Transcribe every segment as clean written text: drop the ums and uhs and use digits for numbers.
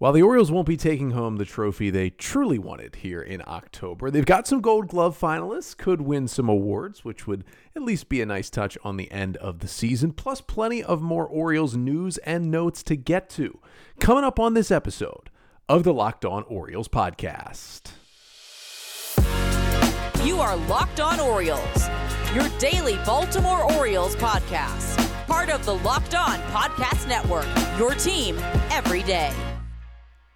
While the Orioles won't be taking home the trophy they truly wanted here in October, they've got some Gold Glove finalists, could win some awards, which would at least be a nice touch on the end of the season, plus plenty of more Orioles news and notes to get to, coming up on this episode of the Locked On Orioles podcast. You are Locked On Orioles, your daily Baltimore Orioles podcast, part of the Locked On Podcast Network, your team every day.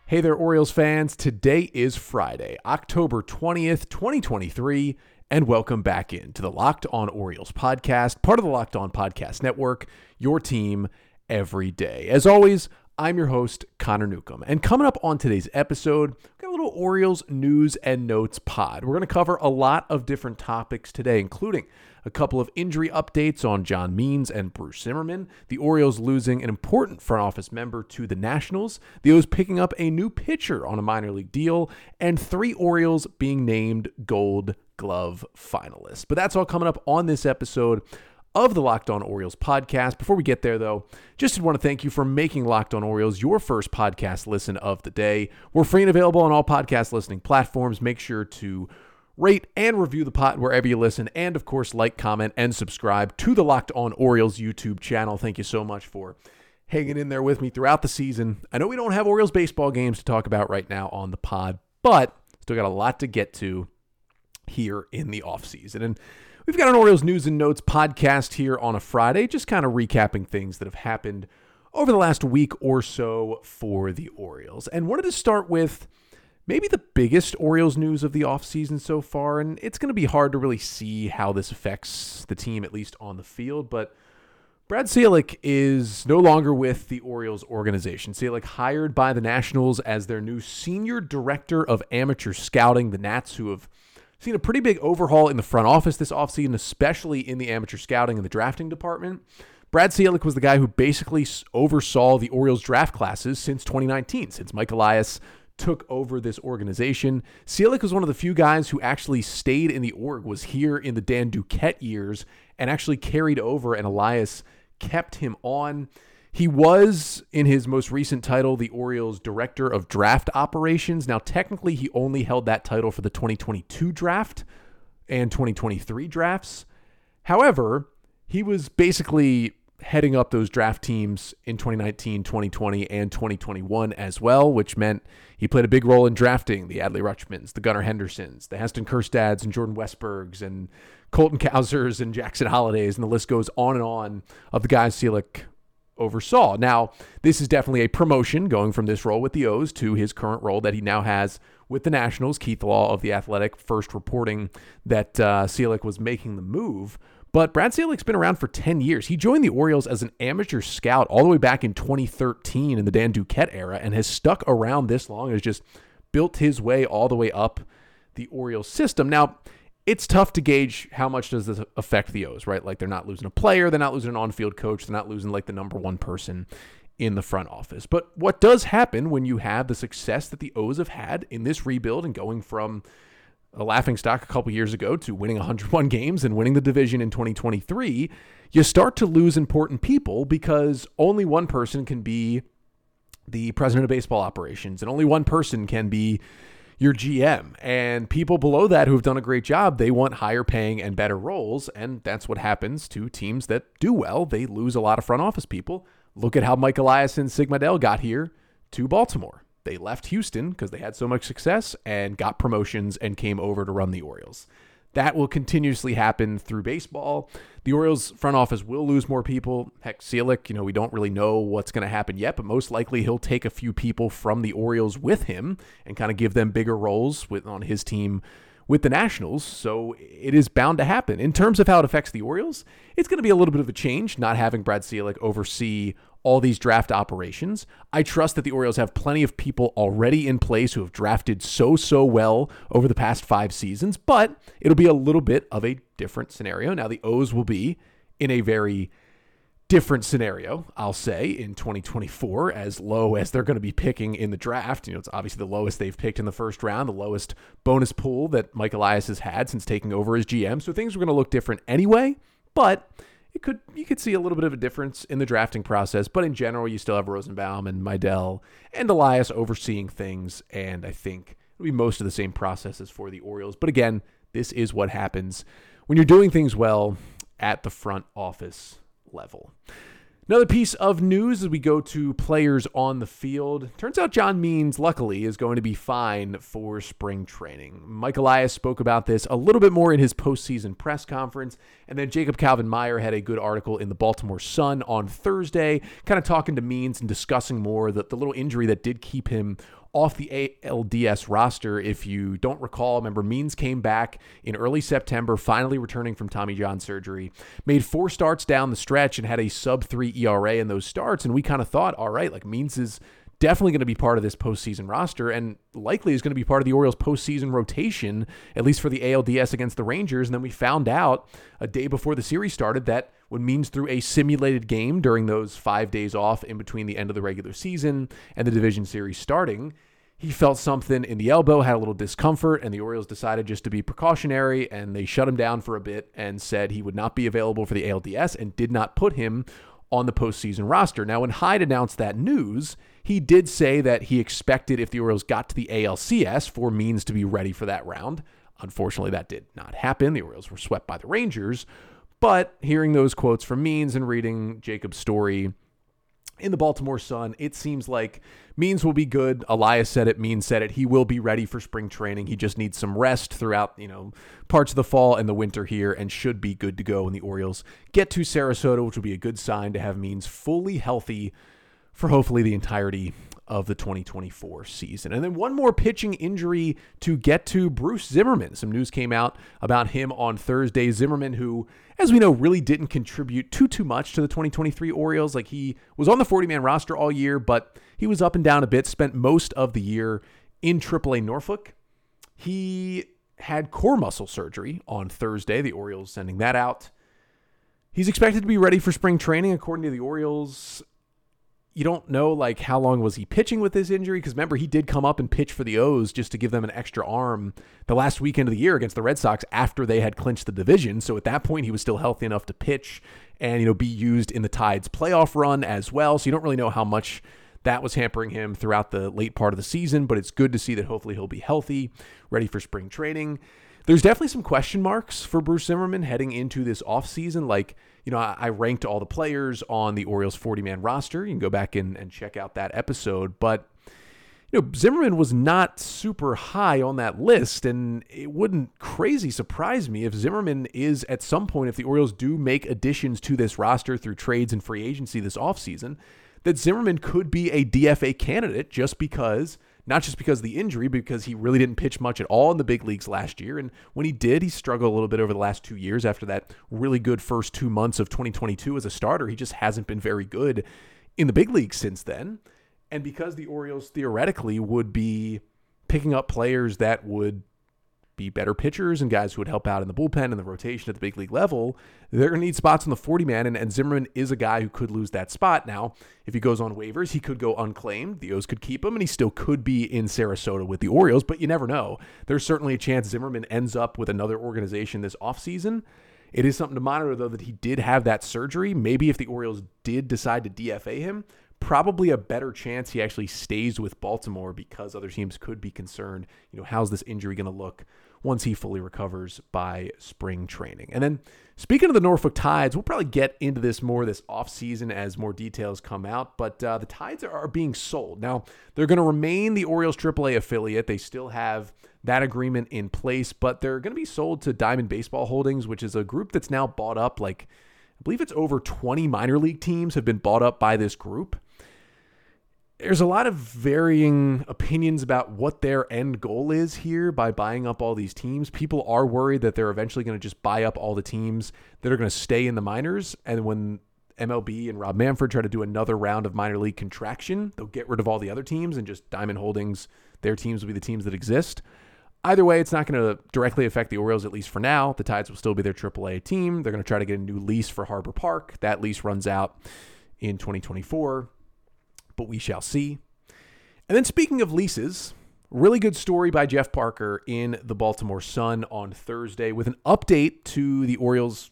Hey there, Orioles fans. Today is Friday, October 20th, 2023, and welcome back into the Locked On Orioles podcast, part of the Locked On Podcast Network, your team every day. As always, I'm your host, Connor Newcomb, and coming up on today's episode, we've got a little Orioles news and notes pod. We're going to cover a lot of different topics today, including a couple of injury updates on John Means and Bruce Zimmermann, the Orioles losing an important front office member to the Nationals, the O's picking up a new pitcher on a minor league deal, and three Orioles being named Gold Glove finalists. But that's all coming up on this episode of the Locked On Orioles podcast. Before we get there, though, just want to thank you for making Locked On Orioles your first podcast listen of the day. We're free and available on all podcast listening platforms. Make sure to rate and review the pod wherever you listen. And of course, like, comment, and subscribe to the Locked On Orioles YouTube channel. Thank you so much for hanging in there with me throughout the season. I know we don't have Orioles baseball games to talk about right now on the pod, but still got a lot to get to here in the offseason. And we've got an Orioles News and Notes podcast here on a Friday, just kind of recapping things that have happened over the last week or so for the Orioles. And wanted to start with maybe the biggest Orioles news of the offseason so far, and it's going to be hard to really see how this affects the team, at least on the field, but Brad Ciolek is no longer with the Orioles organization. Ciolek, hired by the Nationals as their new senior director of amateur scouting, the Nats, who have seen a pretty big overhaul in the front office this offseason, especially in the amateur scouting and the drafting department. Brad Ciolek was the guy who basically oversaw the Orioles draft classes since 2019, since Mike Elias took over this organization. Ciolek was one of the few guys who actually stayed in the org, was here in the Dan Duquette years, and actually carried over, and Elias kept him on. He was, in his most recent title, the Orioles Director of Draft Operations. Now, technically, he only held that title for the 2022 draft and 2023 drafts. However, he was basically heading up those draft teams in 2019, 2020, and 2021 as well, which meant he played a big role in drafting the Adley Rutschmans, the Gunnar Hendersons, the Heston Kerstads, and Jordan Westbergs, and Colton Cowsers, and Jackson Hollidays, and the list goes on and on of the guys Ciolek oversaw. Now, this is definitely a promotion, going from this role with the O's to his current role that he now has with the Nationals. Keith Law of The Athletic first reporting that Ciolek was making the move. But Brad Ciolek's been around for 10 years. He joined the Orioles as an amateur scout all the way back in 2013 in the Dan Duquette era, and has stuck around this long and has just built his way all the way up the Orioles system. Now, it's tough to gauge how much does this affect the O's, right? Like, they're not losing a player. They're not losing an on-field coach. They're not losing, like, the number one person in the front office. But what does happen when you have the success that the O's have had in this rebuild and going from a laughingstock a couple years ago to winning 101 games and winning the division in 2023, you start to lose important people, because only one person can be the president of baseball operations, and only one person can be your GM. And people below that who've done a great job, they want higher paying and better roles, and that's what happens to teams that do well. They lose a lot of front office people. Look at how Mike Elias and Sigma Dell got here to Baltimore. They left Houston because they had so much success and got promotions and came over to run the Orioles. That will continuously happen through baseball. The Orioles front office will lose more people. Heck, Ciolek, we don't really know what's going to happen yet, but most likely he'll take a few people from the Orioles with him and kind of give them bigger roles on his team with the Nationals. So it is bound to happen. In terms of how it affects the Orioles, it's going to be a little bit of a change not having Brad Ciolek oversee all these draft operations. I trust that the Orioles have plenty of people already in place who have drafted so well over the past five seasons, but it'll be a little bit of a different scenario. Now, the O's will be in a very different scenario, I'll say, in 2024, as low as they're going to be picking in the draft. It's obviously the lowest they've picked in the first round, the lowest bonus pool that Mike Elias has had since taking over as GM. So things are going to look different anyway, but you could see a little bit of a difference in the drafting process, but in general, you still have Rosenbaum and Meidel and Elias overseeing things, and I think it'll be most of the same processes for the Orioles. But again, this is what happens when you're doing things well at the front office level. Another piece of news as we go to players on the field. Turns out John Means, luckily, is going to be fine for spring training. Mike Elias spoke about this a little bit more in his postseason press conference. And then Jacob Calvin Meyer had a good article in the Baltimore Sun on Thursday, kind of talking to Means and discussing more the little injury that did keep him off the ALDS roster. If you don't recall, remember, Means came back in early September, finally returning from Tommy John surgery, made 4 starts down the stretch and had a sub-3 ERA in those starts. And we kind of thought, all right, like Means is definitely going to be part of this postseason roster and likely is going to be part of the Orioles postseason rotation, at least for the ALDS against the Rangers. And then we found out a day before the series started that when Means threw a simulated game during those 5 days off in between the end of the regular season and the division series starting, he felt something in the elbow, had a little discomfort, and the Orioles decided just to be precautionary, and they shut him down for a bit and said he would not be available for the ALDS and did not put him on the postseason roster. Now, when Hyde announced that news, he did say that he expected if the Orioles got to the ALCS for Means to be ready for that round. Unfortunately, that did not happen. The Orioles were swept by the Rangers. But hearing those quotes from Means and reading Jacob's story in the Baltimore Sun, it seems like Means will be good. Elias said it. Means said it. He will be ready for spring training. He just needs some rest throughout, parts of the fall and the winter here, and should be good to go when the Orioles get to Sarasota, which will be a good sign to have Means fully healthy for hopefully the entirety of the 2024 season. And then one more pitching injury to get to, Bruce Zimmermann. Some news came out about him on Thursday. Zimmermann, who, as we know, really didn't contribute too much to the 2023 Orioles. Like, he was on the 40-man roster all year, but he was up and down a bit, spent most of the year in AAA Norfolk. He had core muscle surgery on Thursday, the Orioles sending that out. He's expected to be ready for spring training, according to the Orioles. You don't know, how long was he pitching with this injury? Because remember, he did come up and pitch for the O's just to give them an extra arm the last weekend of the year against the Red Sox after they had clinched the division. So at that point, he was still healthy enough to pitch and, be used in the Tide's playoff run as well. So you don't really know how much that was hampering him throughout the late part of the season, but it's good to see that hopefully he'll be healthy, ready for spring training. There's definitely some question marks for Bruce Zimmermann heading into this offseason. I ranked all the players on the Orioles 40-man roster. You can go back and check out that episode. But, Zimmermann was not super high on that list, and it wouldn't crazy surprise me if Zimmermann is at some point, if the Orioles do make additions to this roster through trades and free agency this offseason, that Zimmermann could be a DFA candidate not just because of the injury, because he really didn't pitch much at all in the big leagues last year. And when he did, he struggled a little bit over the last 2 years after that really good first 2 months of 2022 as a starter. He just hasn't been very good in the big leagues since then. And because the Orioles theoretically would be picking up players that would be better pitchers and guys who would help out in the bullpen and the rotation at the big league level, they're going to need spots on the 40-man, and Zimmermann is a guy who could lose that spot. Now, if he goes on waivers, he could go unclaimed. The O's could keep him, and he still could be in Sarasota with the Orioles, but you never know. There's certainly a chance Zimmermann ends up with another organization this offseason. It is something to monitor, though, that he did have that surgery. Maybe if the Orioles did decide to DFA him, probably a better chance he actually stays with Baltimore, because other teams could be concerned, how's this injury going to look once he fully recovers by spring training. And then, speaking of the Norfolk Tides, we'll probably get into this more this offseason as more details come out, but the Tides are being sold. Now, they're going to remain the Orioles AAA affiliate. They still have that agreement in place, but they're going to be sold to Diamond Baseball Holdings, which is a group that's now bought up, I believe it's over 20 minor league teams have been bought up by this group. There's a lot of varying opinions about what their end goal is here by buying up all these teams. People are worried that they're eventually going to just buy up all the teams that are going to stay in the minors. And when MLB and Rob Manfred try to do another round of minor league contraction, they'll get rid of all the other teams and just Diamond Holdings, their teams will be the teams that exist. Either way, it's not going to directly affect the Orioles, at least for now. The Tides will still be their AAA team. They're going to try to get a new lease for Harbor Park. That lease runs out in 2024. But we shall see. And then, speaking of leases, really good story by Jeff Parker in the Baltimore Sun on Thursday with an update to the Orioles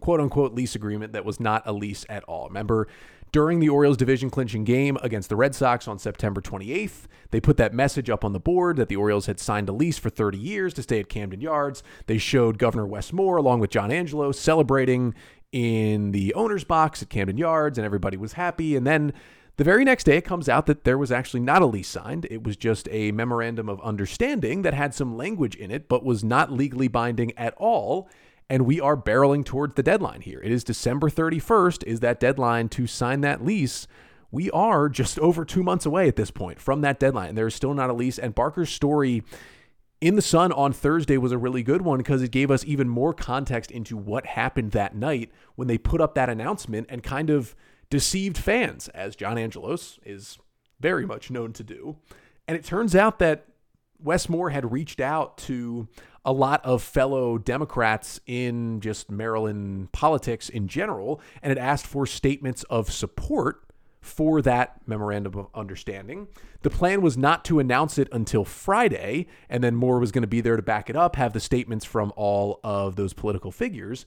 quote-unquote lease agreement that was not a lease at all. Remember, during the Orioles division-clinching game against the Red Sox on September 28th, they put that message up on the board that the Orioles had signed a lease for 30 years to stay at Camden Yards. They showed Governor Wes Moore along with John Angelos celebrating in the owner's box at Camden Yards, and everybody was happy. And then the very next day, it comes out that there was actually not a lease signed. It was just a memorandum of understanding that had some language in it, but was not legally binding at all. And we are barreling towards the deadline here. It is December 31st is that deadline to sign that lease. We are just over 2 months away at this point from that deadline. There is still not a lease. And Barker's story in the Sun on Thursday was a really good one because it gave us even more context into what happened that night when they put up that announcement and kind of deceived fans, as John Angelos is very much known to do. And it turns out that Wes Moore had reached out to a lot of fellow Democrats in just Maryland politics in general, and had asked for statements of support for that memorandum of understanding. The plan was not to announce it until Friday, and then Moore was going to be there to back it up, have the statements from all of those political figures.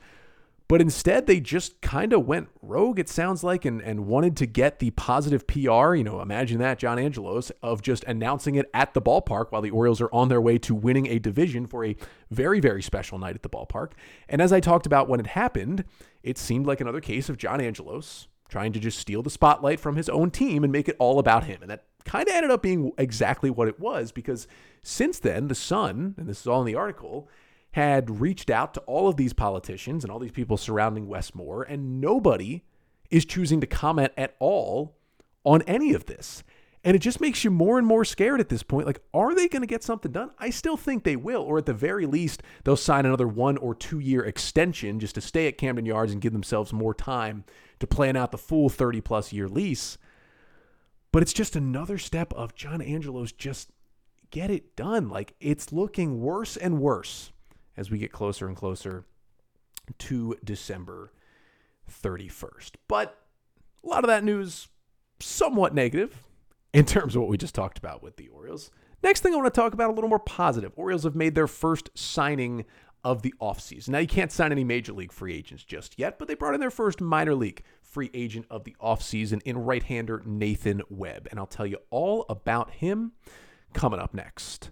But instead, they just kind of went rogue, it sounds like, and wanted to get the positive PR, you know, imagine that, John Angelos, of just announcing it at the ballpark while the Orioles are on their way to winning a division for a very, very special night at the ballpark. And as I talked about when it happened, it seemed like another case of John Angelos trying to just steal the spotlight from his own team and make it all about him. And that kind of ended up being exactly what it was, because since then, the Sun, and this is all in the article, had reached out to all of these politicians and all these people surrounding Wes Moore, and nobody is choosing to comment at all on any of this. And it just makes you more and more scared at this point. Like, are they going to get something done? I still think they will, or at the very least, they'll sign another 1 or 2 year extension just to stay at Camden Yards and give themselves more time to plan out the full 30-plus year lease. But it's just another step of John Angelos just get it done. Like, it's looking worse and worse as we get closer and closer to December 31st. But a lot of that news, somewhat negative in terms of what we just talked about with the Orioles. Next thing I want to talk about, a little more positive. Orioles have made their first signing of the offseason. Now, you can't sign any major league free agents just yet, but they brought in their first minor league free agent of the offseason in right-hander Nathan Webb. And I'll tell you all about him coming up next.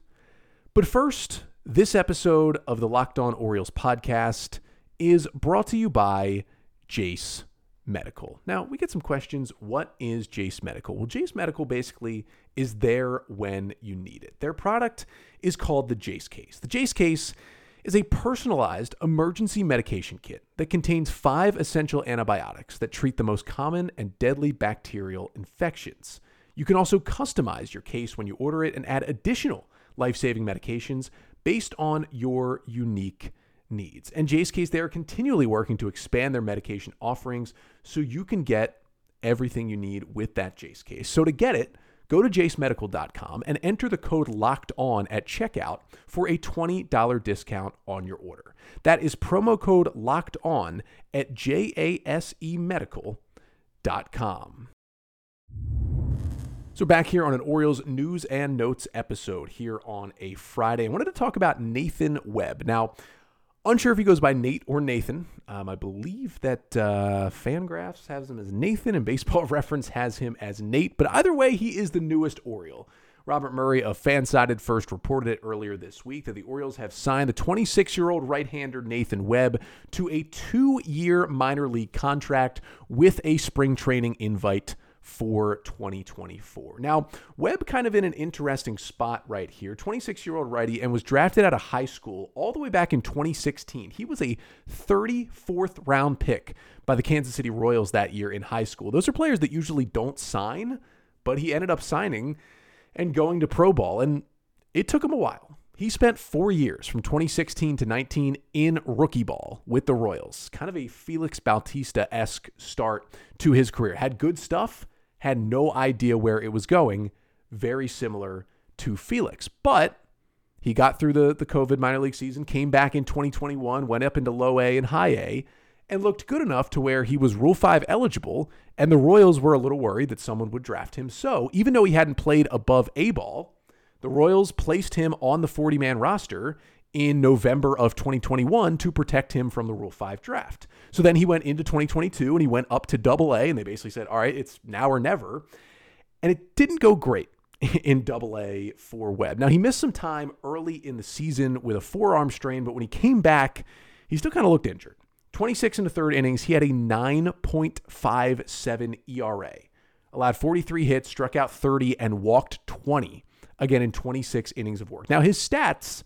But first, this episode of the Locked On Orioles podcast is brought to you by Jase Medical. Now, we get some questions. What is Jase Medical? Well, Jase Medical basically is there when you need it. Their product is called the Jase Case. The Jase Case is a personalized emergency medication kit that contains 5 essential antibiotics that treat the most common and deadly bacterial infections. You can also customize your case when you order it and add additional life-saving medications based on your unique needs. And Jase Case, they are continually working to expand their medication offerings so you can get everything you need with that Jase Case. So to get it, go to jasemedical.com and enter the code LOCKEDON at checkout for a $20 discount on your order. That is promo code LOCKEDON at jasemedical.com. So back here on an Orioles News and Notes episode here on a Friday, I wanted to talk about Nathan Webb. Now, unsure if he goes by Nate or Nathan. I believe that Fangraphs has him as Nathan and Baseball Reference has him as Nate. But either way, he is the newest Oriole. Robert Murray of Fansided First reported it earlier this week that the Orioles have signed the 26-year-old right-hander Nathan Webb to a 2-year minor league contract with a spring training invite for 2024. Now, Webb kind of in an interesting spot right here. 26-year-old righty, and was drafted out of high school all the way back in 2016. He was a 34th round pick by the Kansas City Royals that year in high school. Those are players that usually don't sign, but he ended up signing and going to pro ball, and it took him a while. He spent 4 years from 2016 to 19 in rookie ball with the Royals. Kind of a Felix Bautista-esque start to his career. Had good stuff, had no idea where it was going. Very similar to Felix. But he got through the COVID minor league season, came back in 2021, went up into low A and high A, and looked good enough to where he was Rule 5 eligible, and the Royals were a little worried that someone would draft him. So even though he hadn't played above A ball, the Royals placed him on the 40-man roster in November of 2021 to protect him from the Rule 5 draft. So then he went into 2022 and he went up to Double A, and they basically said, all right, it's now or never. And it didn't go great in Double A for Webb. Now, he missed some time early in the season with a forearm strain, but when he came back, he still kind of looked injured. 26 in the third innings, he had a 9.57 ERA, allowed 43 hits, struck out 30, and walked 20, again, in 26 innings of work. Now, his stats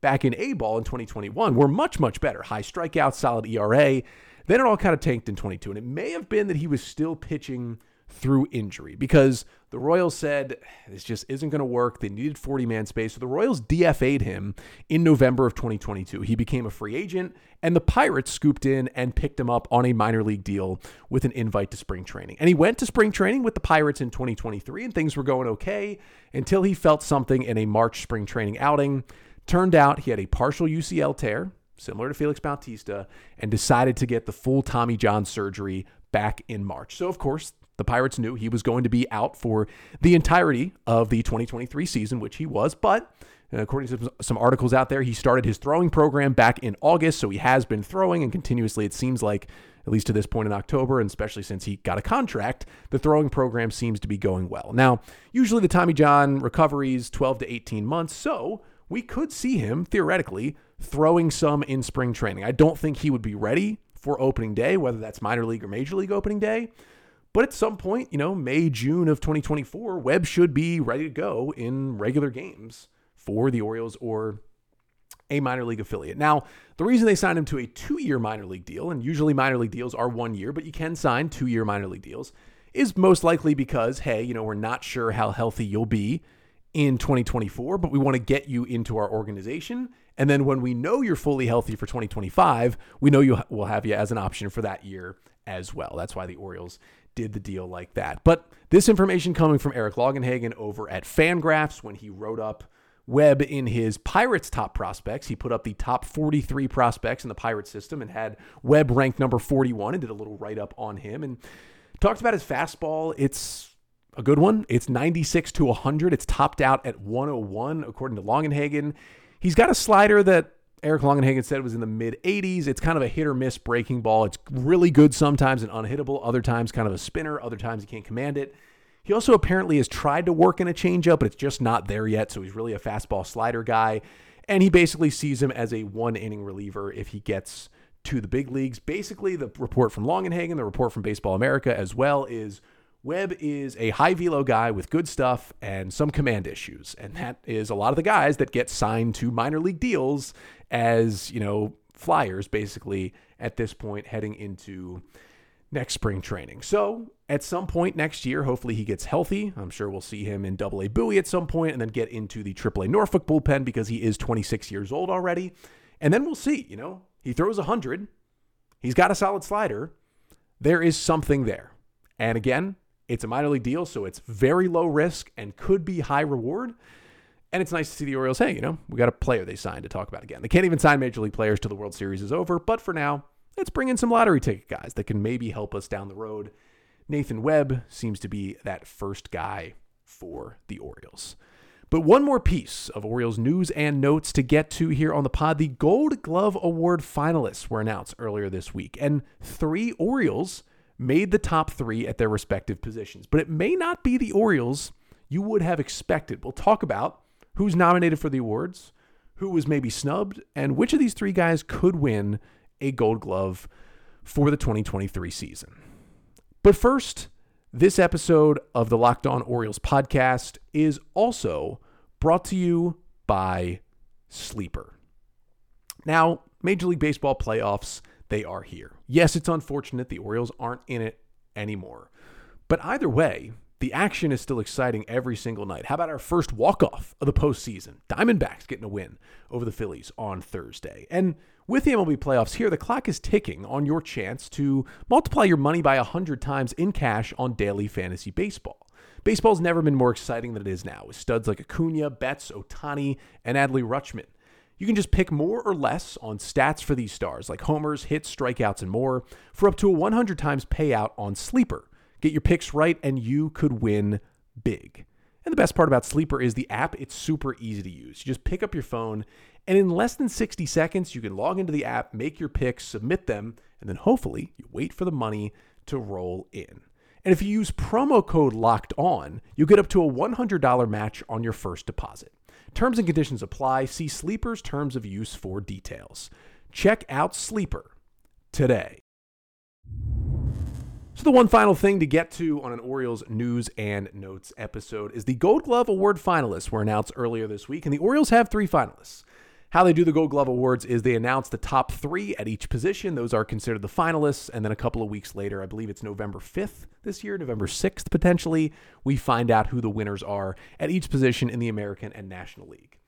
back in A-ball in 2021 were much, much better. High strikeout, solid ERA. Then it all kind of tanked in 22, and it may have been that he was still pitching through injury because the Royals said this just isn't going to work. They needed 40-man space, so the Royals DFA'd him in November of 2022. He became a free agent, and the Pirates scooped in and picked him up on a minor league deal with an invite to spring training. And he went to spring training with the Pirates in 2023, and things were going okay until he felt something in a March spring training outing. Turned out he had a partial UCL tear, similar to Felix Bautista, and decided to get the full Tommy John surgery back in March. So, of course, the Pirates knew he was going to be out for the entirety of the 2023 season, which he was. But according to some articles out there, he started his throwing program back in August. So he has been throwing, and continuously, it seems like, at least to this point in October, and especially since he got a contract, the throwing program seems to be going well. Now, usually the Tommy John recovery is 12 to 18 months. So we could see him, theoretically, throwing some in spring training. I don't think he would be ready for opening day, whether that's minor league or major league opening day. But at some point, you know, May, June of 2024, Webb should be ready to go in regular games for the Orioles or a minor league affiliate. Now, the reason they signed him to a 2-year minor league deal, and usually minor league deals are 1 year, but you can sign 2-year minor league deals, is most likely because, hey, you know, we're not sure how healthy you'll be in 2024, but we want to get you into our organization. And then when we know you're fully healthy for 2025, we know you will have you as an option for that year as well. That's why the Orioles did the deal like that. But this information coming from Eric Langenhagen over at Fangraphs, when he wrote up Webb in his Pirates top prospects, he put up the top 43 prospects in the Pirate system and had Webb ranked number 41 and did a little write-up on him and talked about his fastball. It's a good one. It's 96 to 100. It's topped out at 101, according to Langenhagen. He's got a slider that Eric Langenhagen said was in the mid-80s. It's kind of a hit-or-miss breaking ball. It's really good sometimes and unhittable. Other times, kind of a spinner. Other times, he can't command it. He also apparently has tried to work in a changeup, but it's just not there yet, so he's really a fastball slider guy. And he basically sees him as a one-inning reliever if he gets to the big leagues. Basically, the report from Langenhagen, the report from Baseball America as well, is Webb is a high velo guy with good stuff and some command issues. And that is a lot of the guys that get signed to minor league deals as, you know, flyers basically at this point heading into next spring training. So at some point next year, hopefully he gets healthy. I'm sure we'll see him in Double A Bowie at some point and then get into the Triple A Norfolk bullpen because he is 26 years old already. And then we'll see, you know, he throws 100. He's got a solid slider. There is something there. And again, it's a minor league deal, so it's very low risk and could be high reward. And it's nice to see the Orioles, hey, you know, we got a player they signed to talk about again. They can't even sign major league players till the World Series is over. But for now, let's bring in some lottery ticket guys that can maybe help us down the road. Nathan Webb seems to be that first guy for the Orioles. But one more piece of Orioles news and notes to get to here on the pod. The Gold Glove Award finalists were announced earlier this week, and 3 Orioles made the top 3 at their respective positions. But it may not be the Orioles you would have expected. We'll talk about who's nominated for the awards, who was maybe snubbed, and which of these 3 guys could win a Gold Glove for the 2023 season. But first, this episode of the Locked On Orioles podcast is also brought to you by Sleeper. Now, Major League Baseball playoffs, they are here. Yes, it's unfortunate the Orioles aren't in it anymore. But either way, the action is still exciting every single night. How about our first walk-off of the postseason? Diamondbacks getting a win over the Phillies on Thursday. And with the MLB playoffs here, the clock is ticking on your chance to multiply your money by 100 times in cash on daily fantasy baseball. Baseball's never been more exciting than it is now, with studs like Acuna, Betts, Ohtani, and Adley Rutschman. You can just pick more or less on stats for these stars, like homers, hits, strikeouts, and more, for up to a 100 times payout on Sleeper. Get your picks right, and you could win big. And the best part about Sleeper is the app. It's super easy to use. You just pick up your phone, and in less than 60 seconds, you can log into the app, make your picks, submit them, and then hopefully you wait for the money to roll in. And if you use promo code LOCKEDON, you'll get up to a $100 match on your first deposit. Terms and conditions apply. See Sleeper's terms of use for details. Check out Sleeper today. So the one final thing to get to on an Orioles News and Notes episode is the Gold Glove Award finalists were announced earlier this week, and the Orioles have three finalists. How they do the Gold Glove Awards is they announce the top three at each position. Those are considered the finalists, and then a couple of weeks later, I believe it's November 5th this year, November 6th potentially, we find out who the winners are at each position in the American and National League.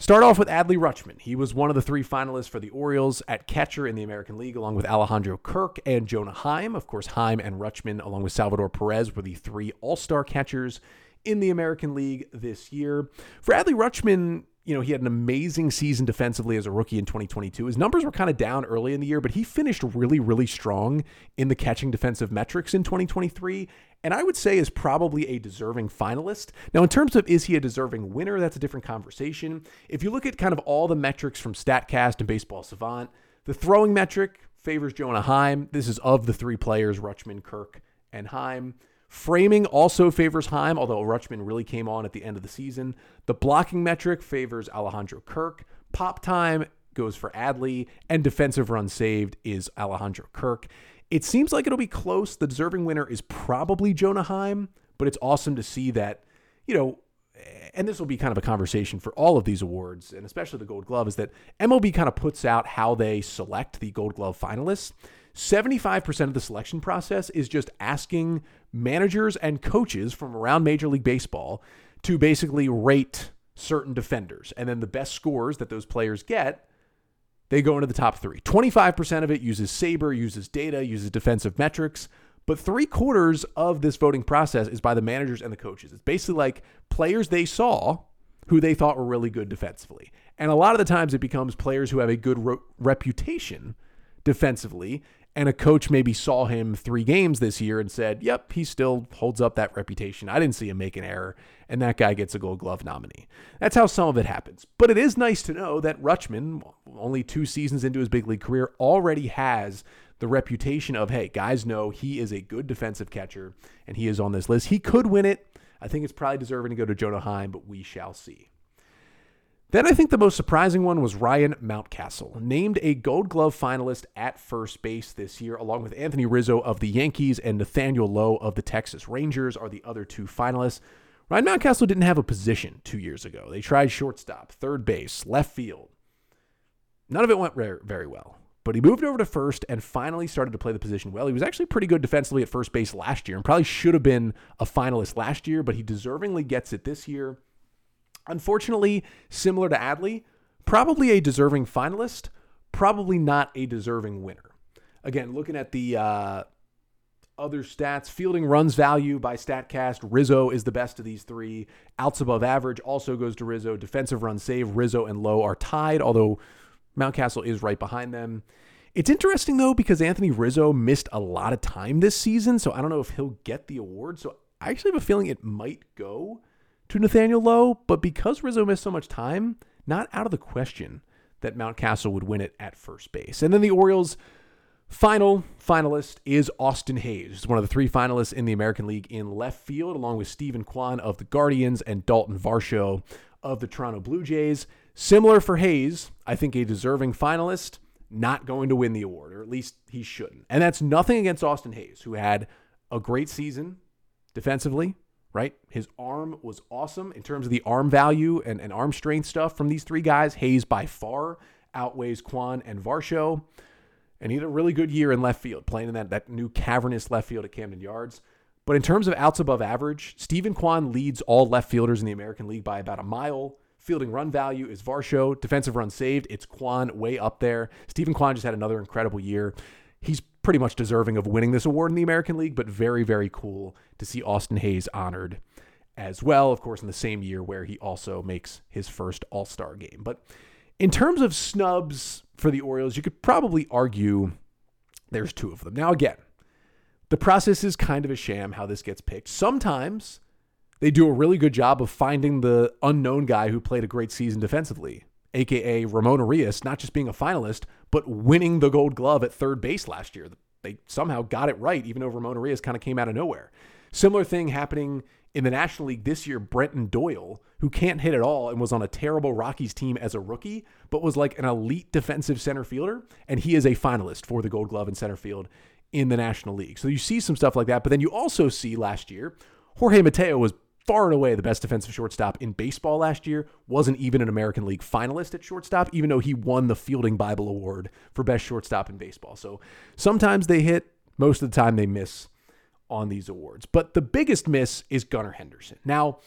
Start off with Adley Rutschman. He was one of the three finalists for the Orioles at catcher in the American League, along with Alejandro Kirk and Jonah Heim. Of course, Heim and Rutschman, along with Salvador Perez, were the three all-star catchers in the American League this year. For Adley Rutschman, you know, he had an amazing season defensively as a rookie in 2022. His numbers were kind of down early in the year, but he finished really, really strong in the catching defensive metrics in 2023. And I would say is probably a deserving finalist. Now, in terms of is he a deserving winner, that's a different conversation. If you look at kind of all the metrics from StatCast and Baseball Savant, the throwing metric favors Jonah Heim. This is of the three players, Rutschman, Kirk, and Heim. Framing also favors Heim, although Rutschman really came on at the end of the season. The blocking metric favors Alejandro Kirk. Pop time goes for Adley, and defensive run saved is Alejandro Kirk. It seems like it'll be close. The deserving winner is probably Jonah Heim, but it's awesome to see that, you know, and this will be kind of a conversation for all of these awards, and especially the Gold Glove, is that MLB kind of puts out how they select the Gold Glove finalists. 75% of the selection process is just asking managers and coaches from around Major League Baseball to basically rate certain defenders, and then the best scores that those players get, they go into the top three. 25% of it uses saber, uses data, uses defensive metrics, but 3/4 of this voting process is by the managers and the coaches. It's basically like players they saw who they thought were really good defensively. And a lot of the times it becomes players who have a good reputation defensively, and a coach maybe saw him three games this year and said, yep, he still holds up that reputation. I didn't see him make an error, and that guy gets a Gold Glove nominee. That's how some of it happens. But it is nice to know that Rutschman, only 2 seasons into his big league career, already has the reputation of, hey, guys know he is a good defensive catcher, and he is on this list. He could win it. I think it's probably deserving to go to Jonah Heim, but we shall see. Then I think the most surprising one was Ryan Mountcastle, named a Gold Glove finalist at first base this year, along with Anthony Rizzo of the Yankees and Nathaniel Lowe of the Texas Rangers are the other two finalists. Ryan Mountcastle didn't have a position 2 years ago. They tried shortstop, third base, left field. None of it went very well, but he moved over to first and finally started to play the position well. He was actually pretty good defensively at first base last year and probably should have been a finalist last year, but he deservingly gets it this year. Unfortunately, similar to Adley, probably a deserving finalist, probably not a deserving winner. Again, looking at the other stats, fielding runs value by StatCast, Rizzo is the best of these three. Outs above average also goes to Rizzo. Defensive run save, Rizzo and Lowe are tied, although Mountcastle is right behind them. It's interesting, though, because Anthony Rizzo missed a lot of time this season, so I don't know if he'll get the award. So I actually have a feeling it might go to Nathaniel Lowe, but because Rizzo missed so much time, not out of the question that Mountcastle would win it at first base. And then the Orioles' final finalist is Austin Hayes, one of the three finalists in the American League in left field, along with Stephen Kwan of the Guardians and Dalton Varsho of the Toronto Blue Jays. Similar for Hayes, I think a deserving finalist, not going to win the award, or at least he shouldn't. And that's nothing against Austin Hayes, who had a great season defensively, right? His arm was awesome. In terms of the arm value and arm strength stuff from these three guys, Hayes by far outweighs Kwan and Varsho. And he had a really good year in left field, playing in that new cavernous left field at Camden Yards. But in terms of outs above average, Stephen Kwan leads all left fielders in the American League by about a mile. Fielding run value is Varsho. Defensive run saved, it's Kwan way up there. Stephen Kwan just had another incredible year. He's pretty much deserving of winning this award in the American League, but very, very cool to see Austin Hayes honored as well, of course, in the same year where he also makes his first All-Star game. But in terms of snubs for the Orioles, you could probably argue there's two of them. Now, again, the process is kind of a sham how this gets picked. Sometimes They do a really good job of finding the unknown guy who played a great season defensively, a.k.a. Ramón Urías, not just being a finalist, but winning the Gold Glove at third base last year. They somehow got it right, even though Ramón Urías kind of came out of nowhere. Similar thing happening in the National League this year, Brenton Doyle, who can't hit at all and was on a terrible Rockies team as a rookie, but was like an elite defensive center fielder, and he is a finalist for the Gold Glove in center field in the National League. So you see some stuff like that, but then you also see last year, Jorge Mateo was far and away the best defensive shortstop in baseball last year, wasn't even an American League finalist at shortstop, even though he won the Fielding Bible Award for best shortstop in baseball. So sometimes they hit, most of the time they miss on these awards. But the biggest miss is Gunnar Henderson. Now,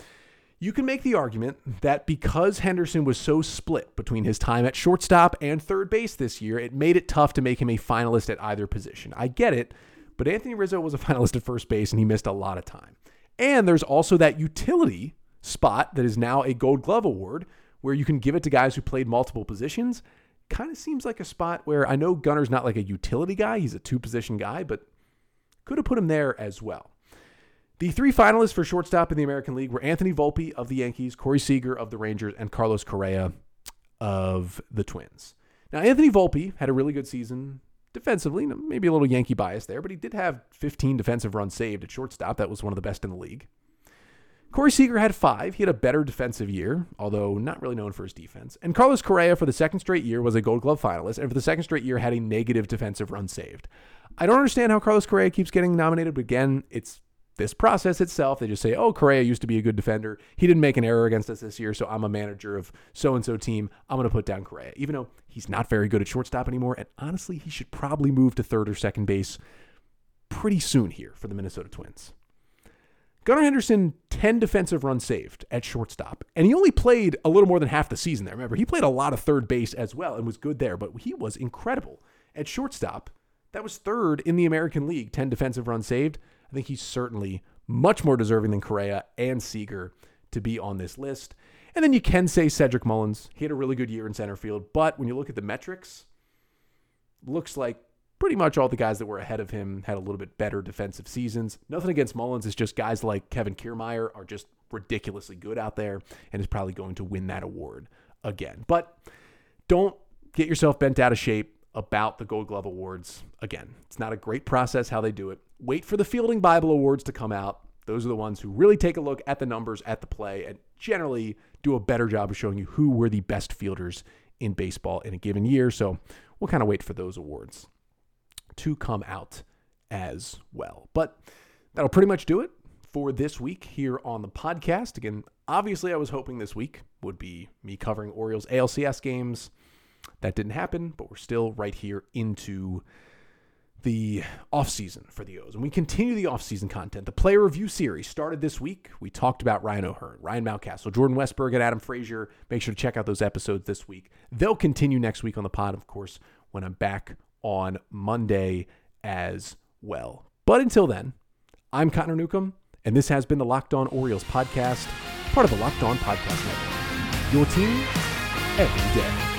you can make the argument that because Henderson was so split between his time at shortstop and third base this year, it made it tough to make him a finalist at either position. I get it, but Anthony Rizzo was a finalist at first base and he missed a lot of time. And there's also that utility spot that is now a Gold Glove award where you can give it to guys who played multiple positions. Kind of seems like a spot where I know Gunnar's not like a utility guy. He's a two-position guy, but could have put him there as well. The three finalists for shortstop in the American League were Anthony Volpe of the Yankees, Corey Seager of the Rangers, and Carlos Correa of the Twins. Now, Anthony Volpe had a really good season defensively, maybe a little Yankee bias there, but he did have 15 defensive runs saved at shortstop. That was one of the best in the league. Corey Seager had 5. He had a better defensive year, although not really known for his defense. And Carlos Correa, for the second straight year, was a Gold Glove finalist, and for the second straight year had a negative defensive run saved. I don't understand how Carlos Correa keeps getting nominated, but again, it's this process itself. They just say, oh, Correa used to be a good defender. He didn't make an error against us this year, so I'm a manager of so-and-so team. I'm going to put down Correa, even though he's not very good at shortstop anymore. And honestly, he should probably move to third or second base pretty soon here for the Minnesota Twins. Gunnar Henderson, 10 defensive runs saved at shortstop. And he only played a little more than half the season there. Remember, he played a lot of third base as well and was good there, but he was incredible at shortstop. That was third in the American League, 10 defensive runs saved. I think he's certainly much more deserving than Correa and Seager to be on this list. And then you can say Cedric Mullins. He had a really good year in center field, but when you look at the metrics, looks like pretty much all the guys that were ahead of him had a little bit better defensive seasons. Nothing against Mullins. It's just guys like Kevin Kiermaier are just ridiculously good out there and is probably going to win that award again. But don't get yourself bent out of shape about the Gold Glove Awards. Again, it's not a great process how they do it. Wait for the Fielding Bible Awards to come out. Those are the ones who really take a look at the numbers at the play and generally do a better job of showing you who were the best fielders in baseball in a given year. So we'll kind of wait for those awards to come out as well. But that'll pretty much do it for this week here on the podcast. Again, obviously I was hoping this week would be me covering Orioles ALCS games. That didn't happen, but we're still right here into the offseason for the O's. And we continue the offseason content. The player review series started this week. We talked about Ryan O'Hearn, Ryan Mountcastle, Jordan Westberg, and Adam Frazier. Make sure to check out those episodes this week. They'll continue next week on the pod, of course, when I'm back on Monday as well. But until then, I'm Connor Newcomb, and this has been the Locked On Orioles podcast, part of the Locked On Podcast Network. Your team every day.